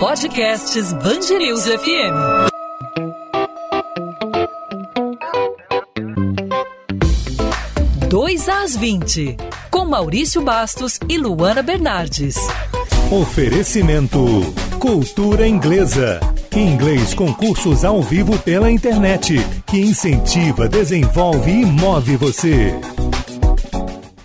Podcasts Band News FM. Dois às 20, com Maurício Bastos e Luana Bernardes. Oferecimento Cultura Inglesa. Inglês com cursos ao vivo pela internet, que incentiva, desenvolve e move você.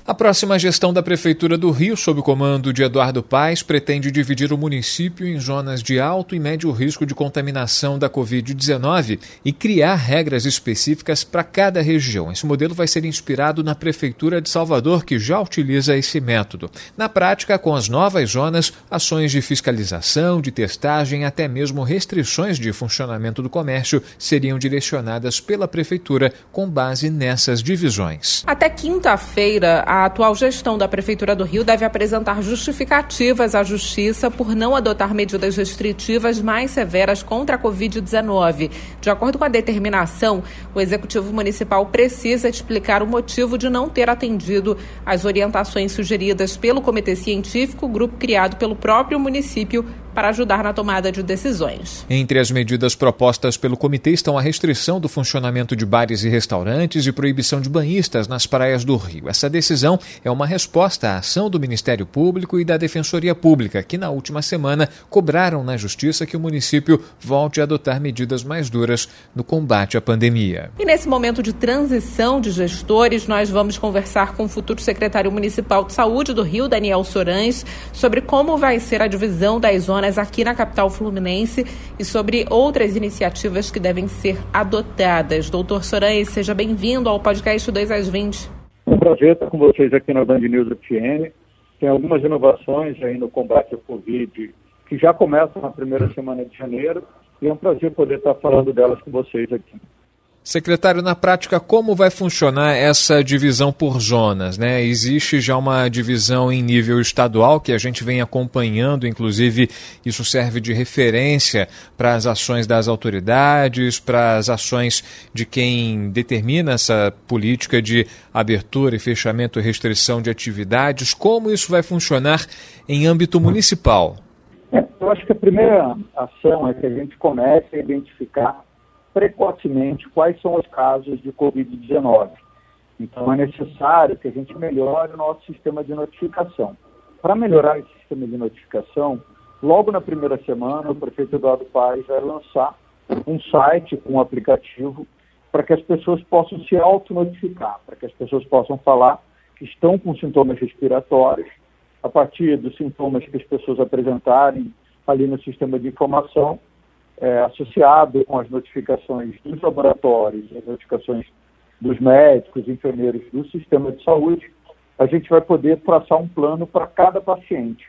A próxima gestão da Prefeitura do Rio, sob o comando de Eduardo Paes, pretende dividir o município em zonas de alto e médio risco de contaminação da Covid-19 e criar regras específicas para cada região. Esse modelo vai ser inspirado na Prefeitura de Salvador, que já utiliza esse método. Na prática, com as novas zonas, ações de fiscalização, de testagem, até mesmo restrições de funcionamento do comércio seriam direcionadas pela Prefeitura com base nessas divisões. Até quinta-feira, a atual gestão da Prefeitura do Rio deve apresentar justificativas à Justiça por não adotar medidas restritivas mais severas contra a Covid-19. De acordo com a determinação, o Executivo Municipal precisa explicar o motivo de não ter atendido às orientações sugeridas pelo Comitê Científico, grupo criado pelo próprio município, para ajudar na tomada de decisões. Entre as medidas propostas pelo comitê estão a restrição do funcionamento de bares e restaurantes e proibição de banhistas nas praias do Rio. Essa decisão é uma resposta à ação do Ministério Público e da Defensoria Pública, que na última semana cobraram na Justiça que o município volte a adotar medidas mais duras no combate à pandemia. E nesse momento de transição de gestores, nós vamos conversar com o futuro secretário municipal de saúde do Rio, Daniel Soranz, sobre como vai ser a divisão das zonas aqui na capital fluminense e sobre outras iniciativas que devem ser adotadas. Doutor Soranz, seja bem-vindo ao podcast 2 às 20. É um prazer estar com vocês aqui na Band News FM. Tem algumas inovações aí no combate ao Covid que já começam na primeira semana de janeiro e é um prazer poder estar falando delas com vocês aqui. Secretário, na prática, como vai funcionar essa divisão por zonas, né? Existe já uma divisão em nível estadual que a gente vem acompanhando, inclusive isso serve de referência para as ações das autoridades, para as ações de quem determina essa política de abertura e fechamento e restrição de atividades. Como isso vai funcionar em âmbito municipal? Eu acho que a primeira ação é que a gente comece a identificar precocemente quais são os casos de Covid-19. Então é necessário que a gente melhore o nosso sistema de notificação. Para melhorar esse sistema de notificação, logo na primeira semana o prefeito Eduardo Paes vai lançar um site com um aplicativo para que as pessoas possam se autonotificar, para que as pessoas possam falar que estão com sintomas respiratórios. A partir dos sintomas que as pessoas apresentarem ali no sistema de informação, associado com as notificações dos laboratórios, as notificações dos médicos, enfermeiros do sistema de saúde, a gente vai poder traçar um plano para cada paciente.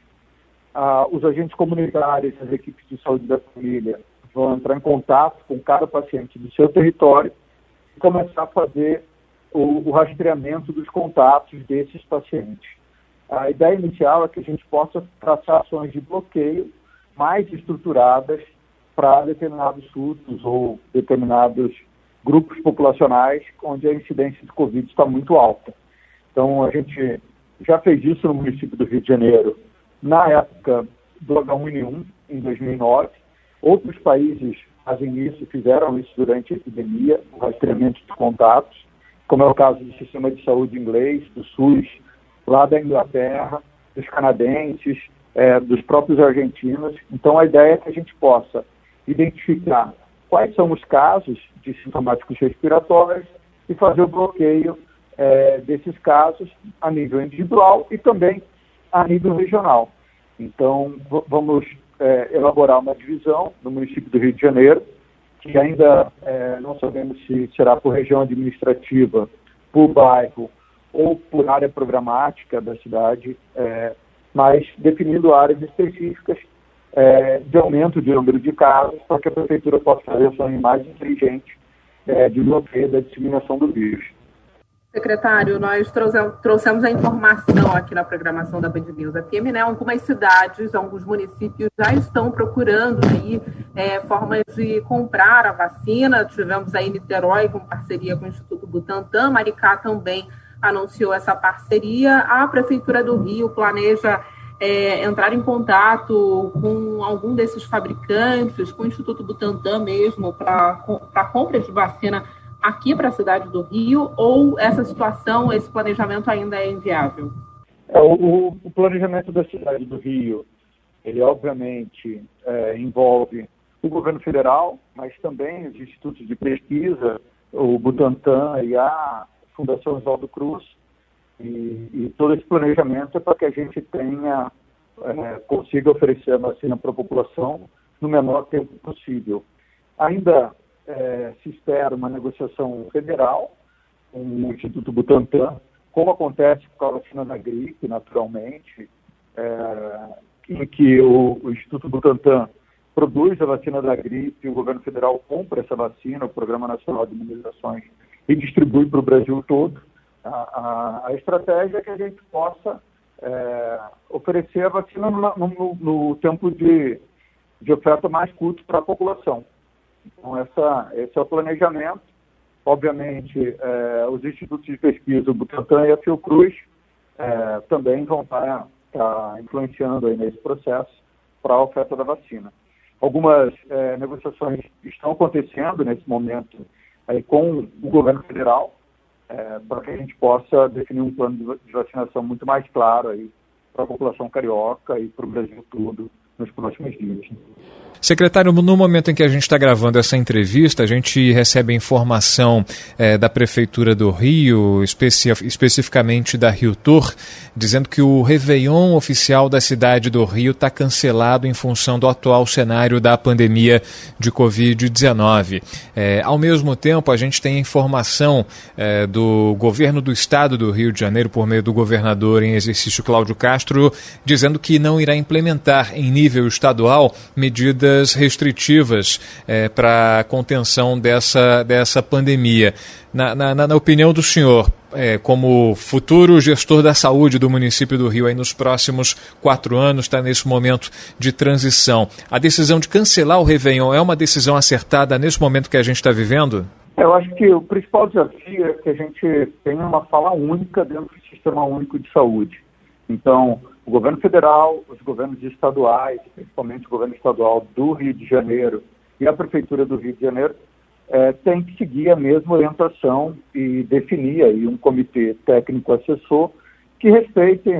Os agentes comunitários, as equipes de saúde da família vão entrar em contato com cada paciente do seu território e começar a fazer o rastreamento dos contatos desses pacientes. A ideia inicial é que a gente possa traçar ações de bloqueio mais estruturadas para determinados surtos ou determinados grupos populacionais onde a incidência de Covid está muito alta. Então, a gente já fez isso no município do Rio de Janeiro na época do H1N1, em 2009. Outros países fazem isso, fizeram isso durante a epidemia, o rastreamento de contatos, como é o caso do sistema de saúde inglês, do SUS, lá da Inglaterra, dos canadenses, dos próprios argentinos. Então, a ideia é que a gente possa identificar quais são os casos de sintomáticos respiratórios e fazer o bloqueio desses casos a nível individual e também a nível regional. Então, vamos elaborar uma divisão no município do Rio de Janeiro, que ainda não sabemos se será por região administrativa, por bairro ou por área programática da cidade, mas definindo áreas específicas de aumento de número de casos para que a prefeitura possa fazer ações mais inteligentes de bloqueio da disseminação do vírus. Secretário, nós trouxemos a informação aqui na programação da Band News FM, né? Algumas cidades, alguns municípios já estão procurando aí formas de comprar a vacina. Tivemos aí Niterói com parceria com o Instituto Butantan, Maricá também anunciou essa parceria. A Prefeitura do Rio planeja entrar em contato com algum desses fabricantes, com o Instituto Butantan mesmo, para compra de vacina aqui para a cidade do Rio, ou essa situação, esse planejamento ainda é inviável? O planejamento da cidade do Rio, ele obviamente envolve o governo federal, mas também os institutos de pesquisa, o Butantan e a Fundação Oswaldo Cruz, e todo esse planejamento é para que a gente tenha, consiga oferecer a vacina para a população no menor tempo possível. Ainda se espera uma negociação federal com o Instituto Butantan, como acontece com a vacina da gripe, naturalmente, em que o Instituto Butantan produz a vacina da gripe, o governo federal compra essa vacina, o Programa Nacional de Imunizações, e distribui para o Brasil todo. A estratégia é que a gente possa oferecer a vacina no tempo de oferta mais curto para a população. Então, esse é o planejamento. Obviamente, os institutos de pesquisa, o Butantan e a Fiocruz, também vão estar influenciando aí nesse processo para a oferta da vacina. Algumas negociações estão acontecendo nesse momento aí com o governo federal, para que a gente possa definir um plano de vacinação muito mais claro aí para a população carioca e para o Brasil todo nos próximos dias. Secretário, no momento em que a gente está gravando essa entrevista, a gente recebe informação da Prefeitura do Rio, especificamente da RioTour, dizendo que o Réveillon oficial da cidade do Rio está cancelado em função do atual cenário da pandemia de Covid-19. Ao mesmo tempo, a gente tem informação do governo do estado do Rio de Janeiro, por meio do governador em exercício Cláudio Castro, dizendo que não irá implementar em nível estadual medidas restritivas para a contenção dessa pandemia. Na opinião do senhor, como futuro gestor da saúde do município do Rio, aí nos próximos 4 anos, está nesse momento de transição, a decisão de cancelar o Réveillon é uma decisão acertada nesse momento que a gente está vivendo? Eu acho que o principal desafio é que a gente tenha uma fala única dentro do Sistema Único de Saúde. Então, o governo federal, os governos estaduais, principalmente o governo estadual do Rio de Janeiro e a Prefeitura do Rio de Janeiro, tem que seguir a mesma orientação e definir aí um comitê técnico assessor que respeite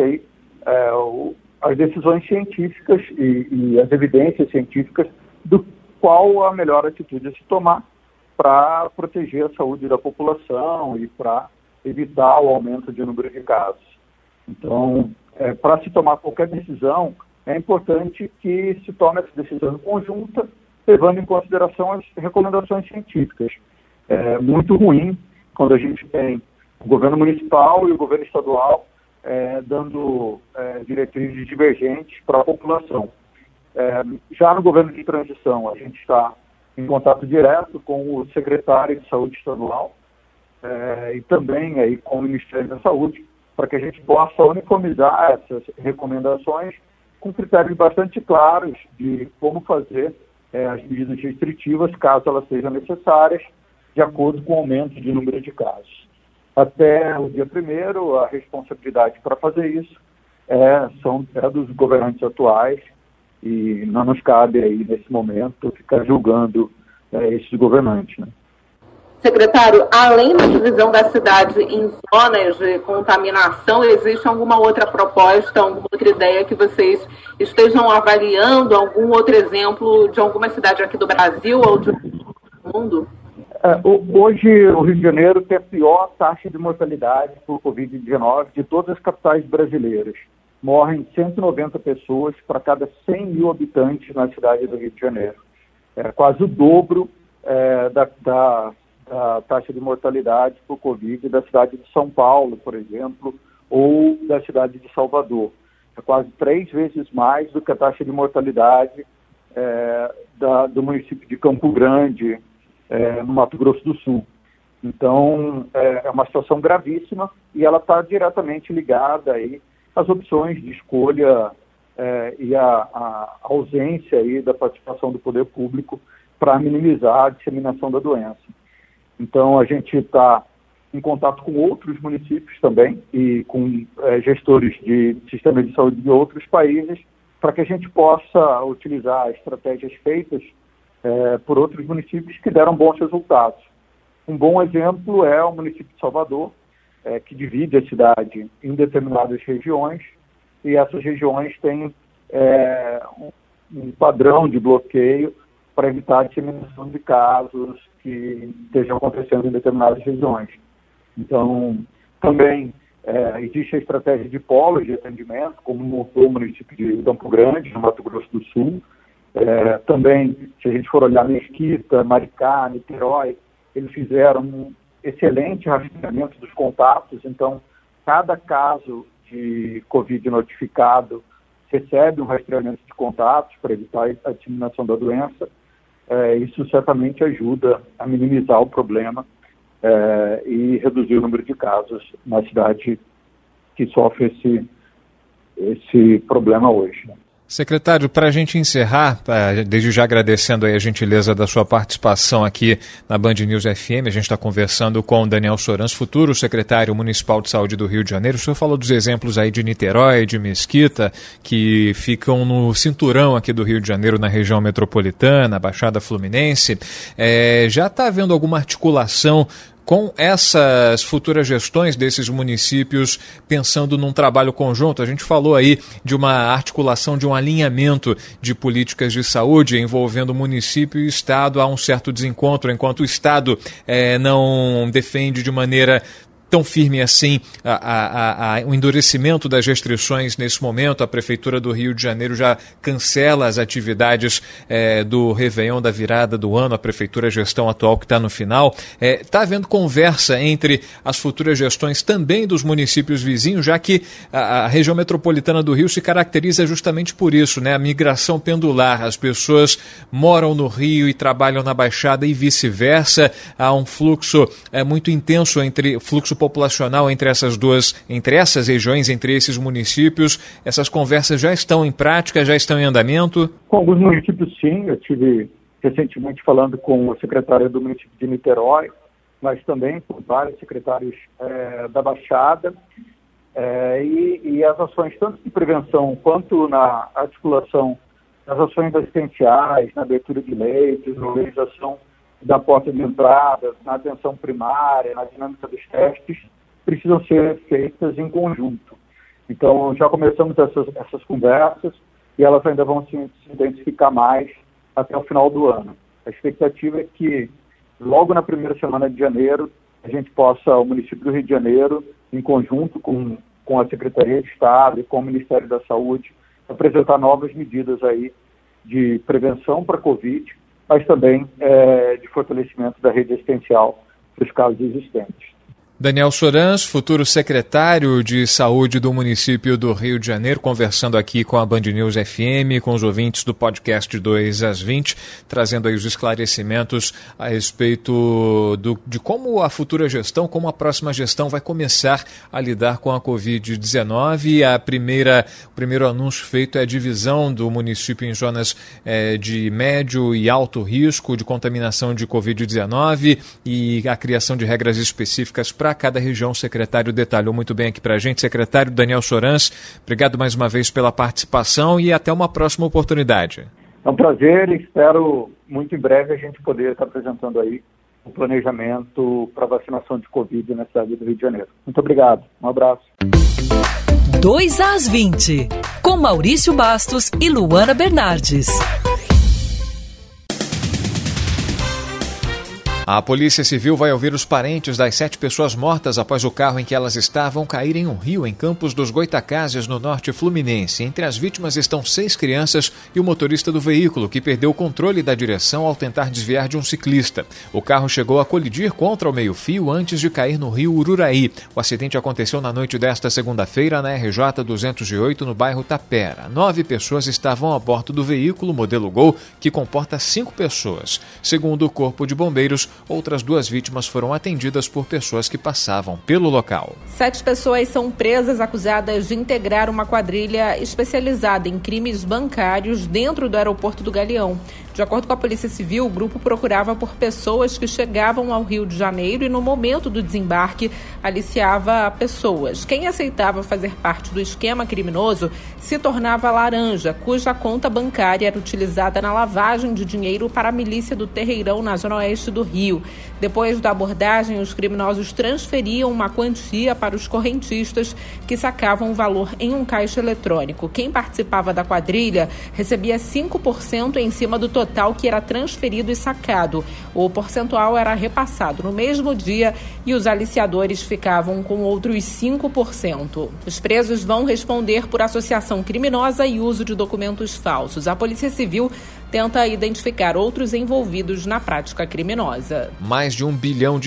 aí, as decisões científicas e as evidências científicas do qual a melhor atitude a se tomar para proteger a saúde da população e para evitar o aumento de número de casos. Então, para se tomar qualquer decisão, é importante que se tome essa decisão conjunta, levando em consideração as recomendações científicas. É muito ruim quando a gente tem o governo municipal e o governo estadual dando diretrizes divergentes para a população. Já no governo de transição, a gente está em contato direto com o secretário de Saúde estadual e também aí com o Ministério da Saúde, para que a gente possa uniformizar essas recomendações com critérios bastante claros de como fazer as medidas restritivas, caso elas sejam necessárias, de acordo com o aumento de número de casos. Até o dia 1º, a responsabilidade para fazer isso é dos governantes atuais, e não nos cabe aí, nesse momento, ficar julgando esses governantes, né? Secretário, além da divisão da cidade em zonas de contaminação, existe alguma outra proposta, alguma outra ideia que vocês estejam avaliando, algum outro exemplo de alguma cidade aqui do Brasil ou do mundo? Hoje, o Rio de Janeiro tem a pior taxa de mortalidade por Covid-19 de todas as capitais brasileiras. Morrem 190 pessoas para cada 100 mil habitantes na cidade do Rio de Janeiro. É quase o dobro da taxa de mortalidade por Covid da cidade de São Paulo, por exemplo, ou da cidade de Salvador. É quase 3 vezes mais do que a taxa de mortalidade do município de Campo Grande, no Mato Grosso do Sul. Então, é uma situação gravíssima e ela está diretamente ligada aí às opções de escolha e à ausência aí da participação do poder público para minimizar a disseminação da doença. Então, a gente está em contato com outros municípios também e com gestores de sistemas de saúde de outros países, para que a gente possa utilizar estratégias feitas por outros municípios que deram bons resultados. Um bom exemplo é o município de Salvador, que divide a cidade em determinadas regiões, e essas regiões têm um padrão de bloqueio para evitar a disseminação de casos que estejam acontecendo em determinadas regiões. Então, também existe a estratégia de polos de atendimento, como montou o município de Campo Grande, no Mato Grosso do Sul. Também, se a gente for olhar Mesquita, Maricá, Niterói, eles fizeram um excelente rastreamento dos contatos. Então, cada caso de Covid notificado recebe um rastreamento de contatos para evitar a disseminação da doença. Isso certamente ajuda a minimizar o problema e reduzir o número de casos na cidade que sofre esse problema hoje. Secretário, para a gente encerrar, desde já agradecendo aí a gentileza da sua participação aqui na Band News FM, a gente está conversando com o Daniel Soranz, futuro secretário municipal de saúde do Rio de Janeiro. O senhor falou dos exemplos aí de Niterói, de Mesquita, que ficam no cinturão aqui do Rio de Janeiro, na região metropolitana, Baixada Fluminense. Já está havendo alguma articulação com essas futuras gestões desses municípios, pensando num trabalho conjunto? A gente falou aí de uma articulação, de um alinhamento de políticas de saúde envolvendo município e Estado. Há um certo desencontro, enquanto o Estado não defende de maneira tão firme assim o endurecimento das restrições nesse momento. A Prefeitura do Rio de Janeiro já cancela as atividades do Réveillon, da virada do ano, a Prefeitura, a gestão atual que está no final. Está havendo conversa entre as futuras gestões também dos municípios vizinhos, já que a região metropolitana do Rio se caracteriza justamente por isso, né? A migração pendular, as pessoas moram no Rio e trabalham na Baixada e vice-versa. Há um fluxo muito intenso populacional entre essas regiões, entre esses municípios. Essas conversas já estão em prática, já estão em andamento? Com alguns municípios, sim. Eu estive recentemente falando com a secretária do município de Niterói, mas também com vários secretários da Baixada. E as ações, tanto de prevenção quanto na articulação das ações assistenciais, na abertura de leitos, na organização da porta de entrada, na atenção primária, na dinâmica dos testes, precisam ser feitas em conjunto. Então, já começamos essas conversas e elas ainda vão se intensificar mais até o final do ano. A expectativa é que, logo na primeira semana de janeiro, a gente possa, o município do Rio de Janeiro, em conjunto com a Secretaria de Estado e com o Ministério da Saúde, apresentar novas medidas aí de prevenção para a Covid, mas também de fortalecimento da rede assistencial dos casos existentes. Daniel Soranz, futuro secretário de Saúde do município do Rio de Janeiro, conversando aqui com a Band News FM, com os ouvintes do podcast 2 às 20, trazendo aí os esclarecimentos a respeito de como a futura gestão, como a próxima gestão vai começar a lidar com a Covid-19. O primeiro anúncio feito é a divisão do município em zonas de médio e alto risco de contaminação de Covid-19 e a criação de regras específicas para cada região. O secretário detalhou muito bem aqui para a gente. Secretário Daniel Soranz, obrigado mais uma vez pela participação e até uma próxima oportunidade. É um prazer e espero muito em breve a gente poder estar apresentando aí o planejamento para vacinação de Covid na cidade do Rio de Janeiro. Muito obrigado, um abraço. 2 às 20, com Maurício Bastos e Luana Bernardes. A Polícia Civil vai ouvir os parentes das 7 pessoas mortas após o carro em que elas estavam cair em um rio em Campos dos Goitacazes, no norte fluminense. Entre as vítimas estão 6 crianças e o motorista do veículo, que perdeu o controle da direção ao tentar desviar de um ciclista. O carro chegou a colidir contra o meio-fio antes de cair no rio Ururaí. O acidente aconteceu na noite desta segunda-feira na RJ 208, no bairro Tapera. 9 pessoas estavam a bordo do veículo modelo Gol, que comporta 5 pessoas. Segundo o Corpo de Bombeiros, outras 2 vítimas foram atendidas por pessoas que passavam pelo local. 7 pessoas são presas acusadas de integrar uma quadrilha especializada em crimes bancários dentro do aeroporto do Galeão. De acordo com a Polícia Civil, o grupo procurava por pessoas que chegavam ao Rio de Janeiro e, no momento do desembarque, aliciava pessoas. Quem aceitava fazer parte do esquema criminoso se tornava laranja, cuja conta bancária era utilizada na lavagem de dinheiro para a milícia do Terreirão, na zona oeste do Rio. Depois da abordagem, os criminosos transferiam uma quantia para os correntistas, que sacavam o valor em um caixa eletrônico. Quem participava da quadrilha recebia 5% em cima do total que era transferido e sacado. O percentual era repassado no mesmo dia e os aliciadores ficavam com outros 5%. Os presos vão responder por associação criminosa e uso de documentos falsos. A Polícia Civil tenta identificar outros envolvidos na prática criminosa. Mais de R$1 bilhão.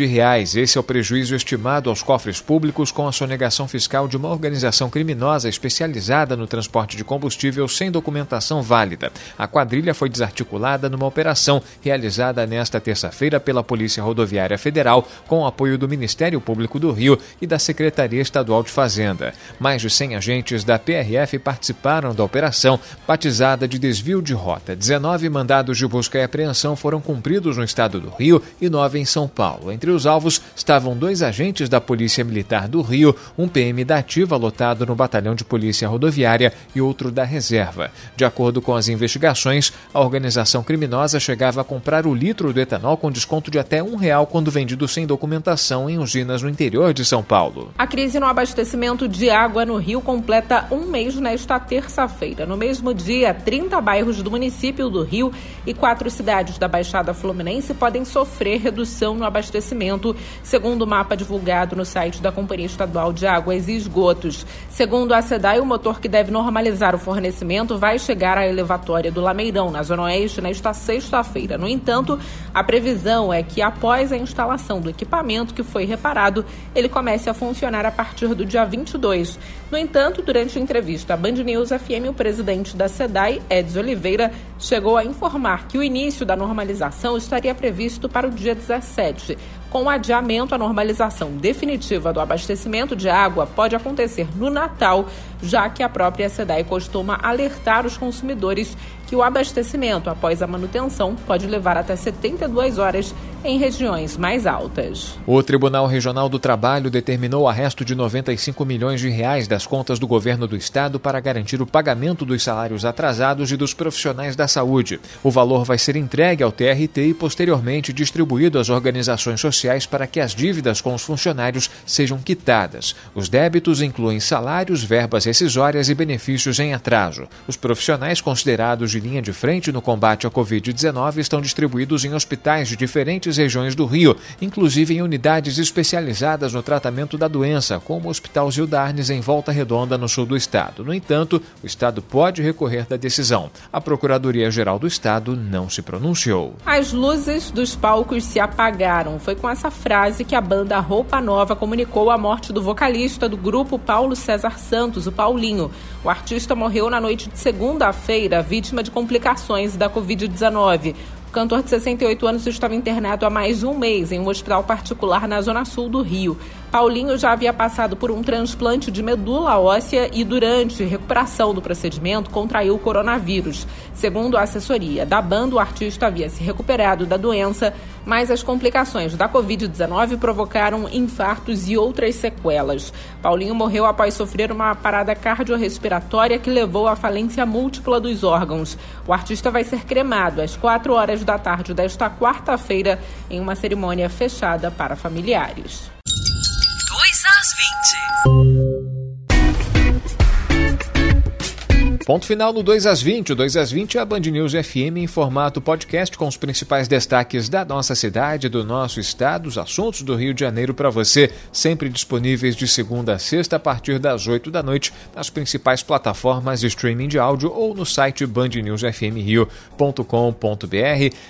Esse é o prejuízo estimado aos cofres públicos com a sonegação fiscal de uma organização criminosa especializada no transporte de combustível sem documentação válida. A quadrilha foi desarticulada numa operação realizada nesta terça-feira pela Polícia Rodoviária Federal com o apoio do Ministério Público do Rio e da Secretaria Estadual de Fazenda. Mais de 100 agentes da PRF participaram da operação, batizada de desvio de rota. 19 mandados de busca e apreensão foram cumpridos no estado do Rio e 9 em São Paulo. Entre os alvos estavam 2 agentes da Polícia Militar do Rio, um PM da ativa lotado no Batalhão de Polícia Rodoviária e outro da Reserva. De acordo com as investigações, a organização criminosa chegava a comprar o litro do etanol com desconto de até R$1 quando vendido sem documentação em usinas no interior de São Paulo. A crise no abastecimento de água no Rio completa um mês nesta terça-feira. No mesmo dia, 30 bairros do município do Rio e 4 cidades da Baixada Fluminense podem sofrer redução no abastecimento, segundo o mapa divulgado no site da Companhia Estadual de Águas e Esgotos. Segundo a CEDAE, o motor que deve normalizar o fornecimento vai chegar à elevatória do Lameirão, na Zona Oeste, nesta sexta-feira. No entanto, a previsão é que, após a instalação do equipamento que foi reparado, ele comece a funcionar a partir do dia 22. No entanto, durante a entrevista à Band News FM, o presidente da CEDAE, Edson Oliveira, chegou a informar que o início da normalização estaria previsto para o dia 17. Com o adiamento, a normalização definitiva do abastecimento de água pode acontecer no Natal, já que a própria CEDAE costuma alertar os consumidores que o abastecimento, após a manutenção, pode levar até 72 horas em regiões mais altas. O Tribunal Regional do Trabalho determinou o arresto de R$95 milhões das contas do governo do estado para garantir o pagamento dos salários atrasados e dos profissionais da saúde. O valor vai ser entregue ao TRT e posteriormente distribuído às organizações sociais para que as dívidas com os funcionários sejam quitadas. Os débitos incluem salários, verbas rescisórias e benefícios em atraso. Os profissionais considerados de linha de frente no combate à Covid-19 estão distribuídos em hospitais de diferentes regiões do Rio, inclusive em unidades especializadas no tratamento da doença, como o Hospital Zildarnes, em Volta Redonda, no sul do estado. No entanto, o estado pode recorrer da decisão. A Procuradoria-Geral do Estado não se pronunciou. As luzes dos palcos se apagaram. Foi com essa frase que a banda Roupa Nova comunicou a morte do vocalista do grupo Paulo César Santos, o Paulinho. O artista morreu na noite de segunda-feira, vítima de complicações da Covid-19. O cantor de 68 anos estava internado há mais de um mês em um hospital particular na zona sul do Rio. Paulinho já havia passado por um transplante de medula óssea e, durante recuperação do procedimento, contraiu o coronavírus. Segundo a assessoria da banda, o artista havia se recuperado da doença, mas as complicações da Covid-19 provocaram infartos e outras sequelas. Paulinho morreu após sofrer uma parada cardiorrespiratória que levou à falência múltipla dos órgãos. O artista vai ser cremado às 4 horas da tarde desta quarta-feira em uma cerimônia fechada para familiares. 2 às 20. Ponto final no 2 às 20. O 2 às 20 é a Band News FM em formato podcast com os principais destaques da nossa cidade, do nosso estado, os assuntos do Rio de Janeiro para você, sempre disponíveis de segunda a sexta a partir das 8 da noite nas principais plataformas de streaming de áudio ou no site bandnewsfmrio.com.br.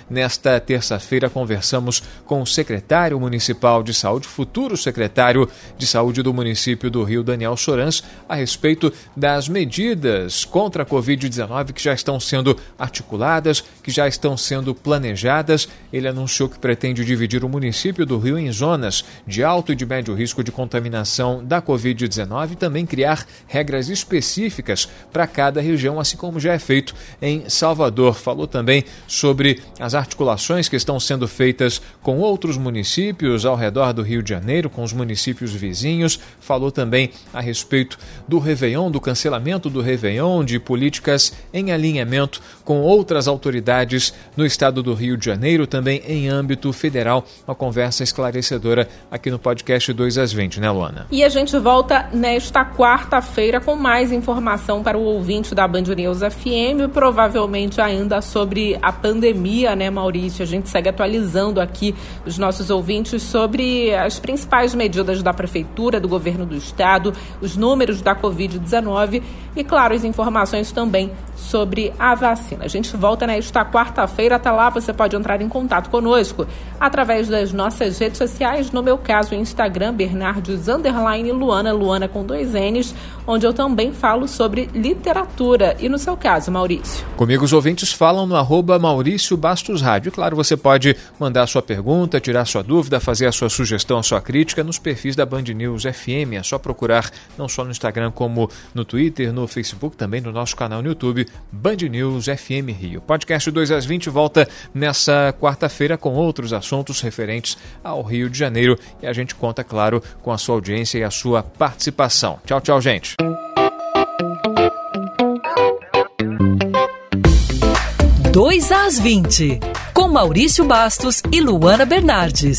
Nesta terça-feira conversamos com o secretário municipal de saúde, futuro secretário de saúde do município do Rio, Daniel Soranz, a respeito das medidas contra contra a Covid-19 que já estão sendo articuladas, que já estão sendo planejadas. Ele anunciou que pretende dividir o município do Rio em zonas de alto e de médio risco de contaminação da Covid-19 e também criar regras específicas para cada região, assim como já é feito em Salvador. Falou também sobre as articulações que estão sendo feitas com outros municípios ao redor do Rio de Janeiro, com os municípios vizinhos. Falou também a respeito do Réveillon, do cancelamento do Réveillon, de políticas em alinhamento com outras autoridades no estado do Rio de Janeiro, também em âmbito federal. Uma conversa esclarecedora aqui no podcast 2 às 20, né, Luana? E a gente volta nesta quarta-feira com mais informação para o ouvinte da Band News FM, provavelmente ainda sobre a pandemia, né, Maurício? A gente segue atualizando aqui os nossos ouvintes sobre as principais medidas da Prefeitura, do Governo do Estado, os números da Covid-19 e, claro, as informações também sobre a vacina. A gente volta nesta quarta-feira. Até lá, você pode entrar em contato conosco através das nossas redes sociais, no meu caso, Instagram, Bernardes_Luana, Luana com 2 N's, onde eu também falo sobre literatura. E no seu caso, Maurício? Comigo os ouvintes falam no @MaurícioBastosRádio. Claro, você pode mandar sua pergunta, tirar sua dúvida, fazer a sua sugestão, a sua crítica nos perfis da Band News FM. É só procurar não só no Instagram como no Twitter, no Facebook, também no nosso canal no YouTube, Band News FM Rio. Podcast 2 às 20 volta nessa quarta-feira com outros assuntos referentes ao Rio de Janeiro e a gente conta, claro, com a sua audiência e a sua participação. Tchau, tchau, gente. Dois às 20, com Maurício Bastos e Luana Bernardes.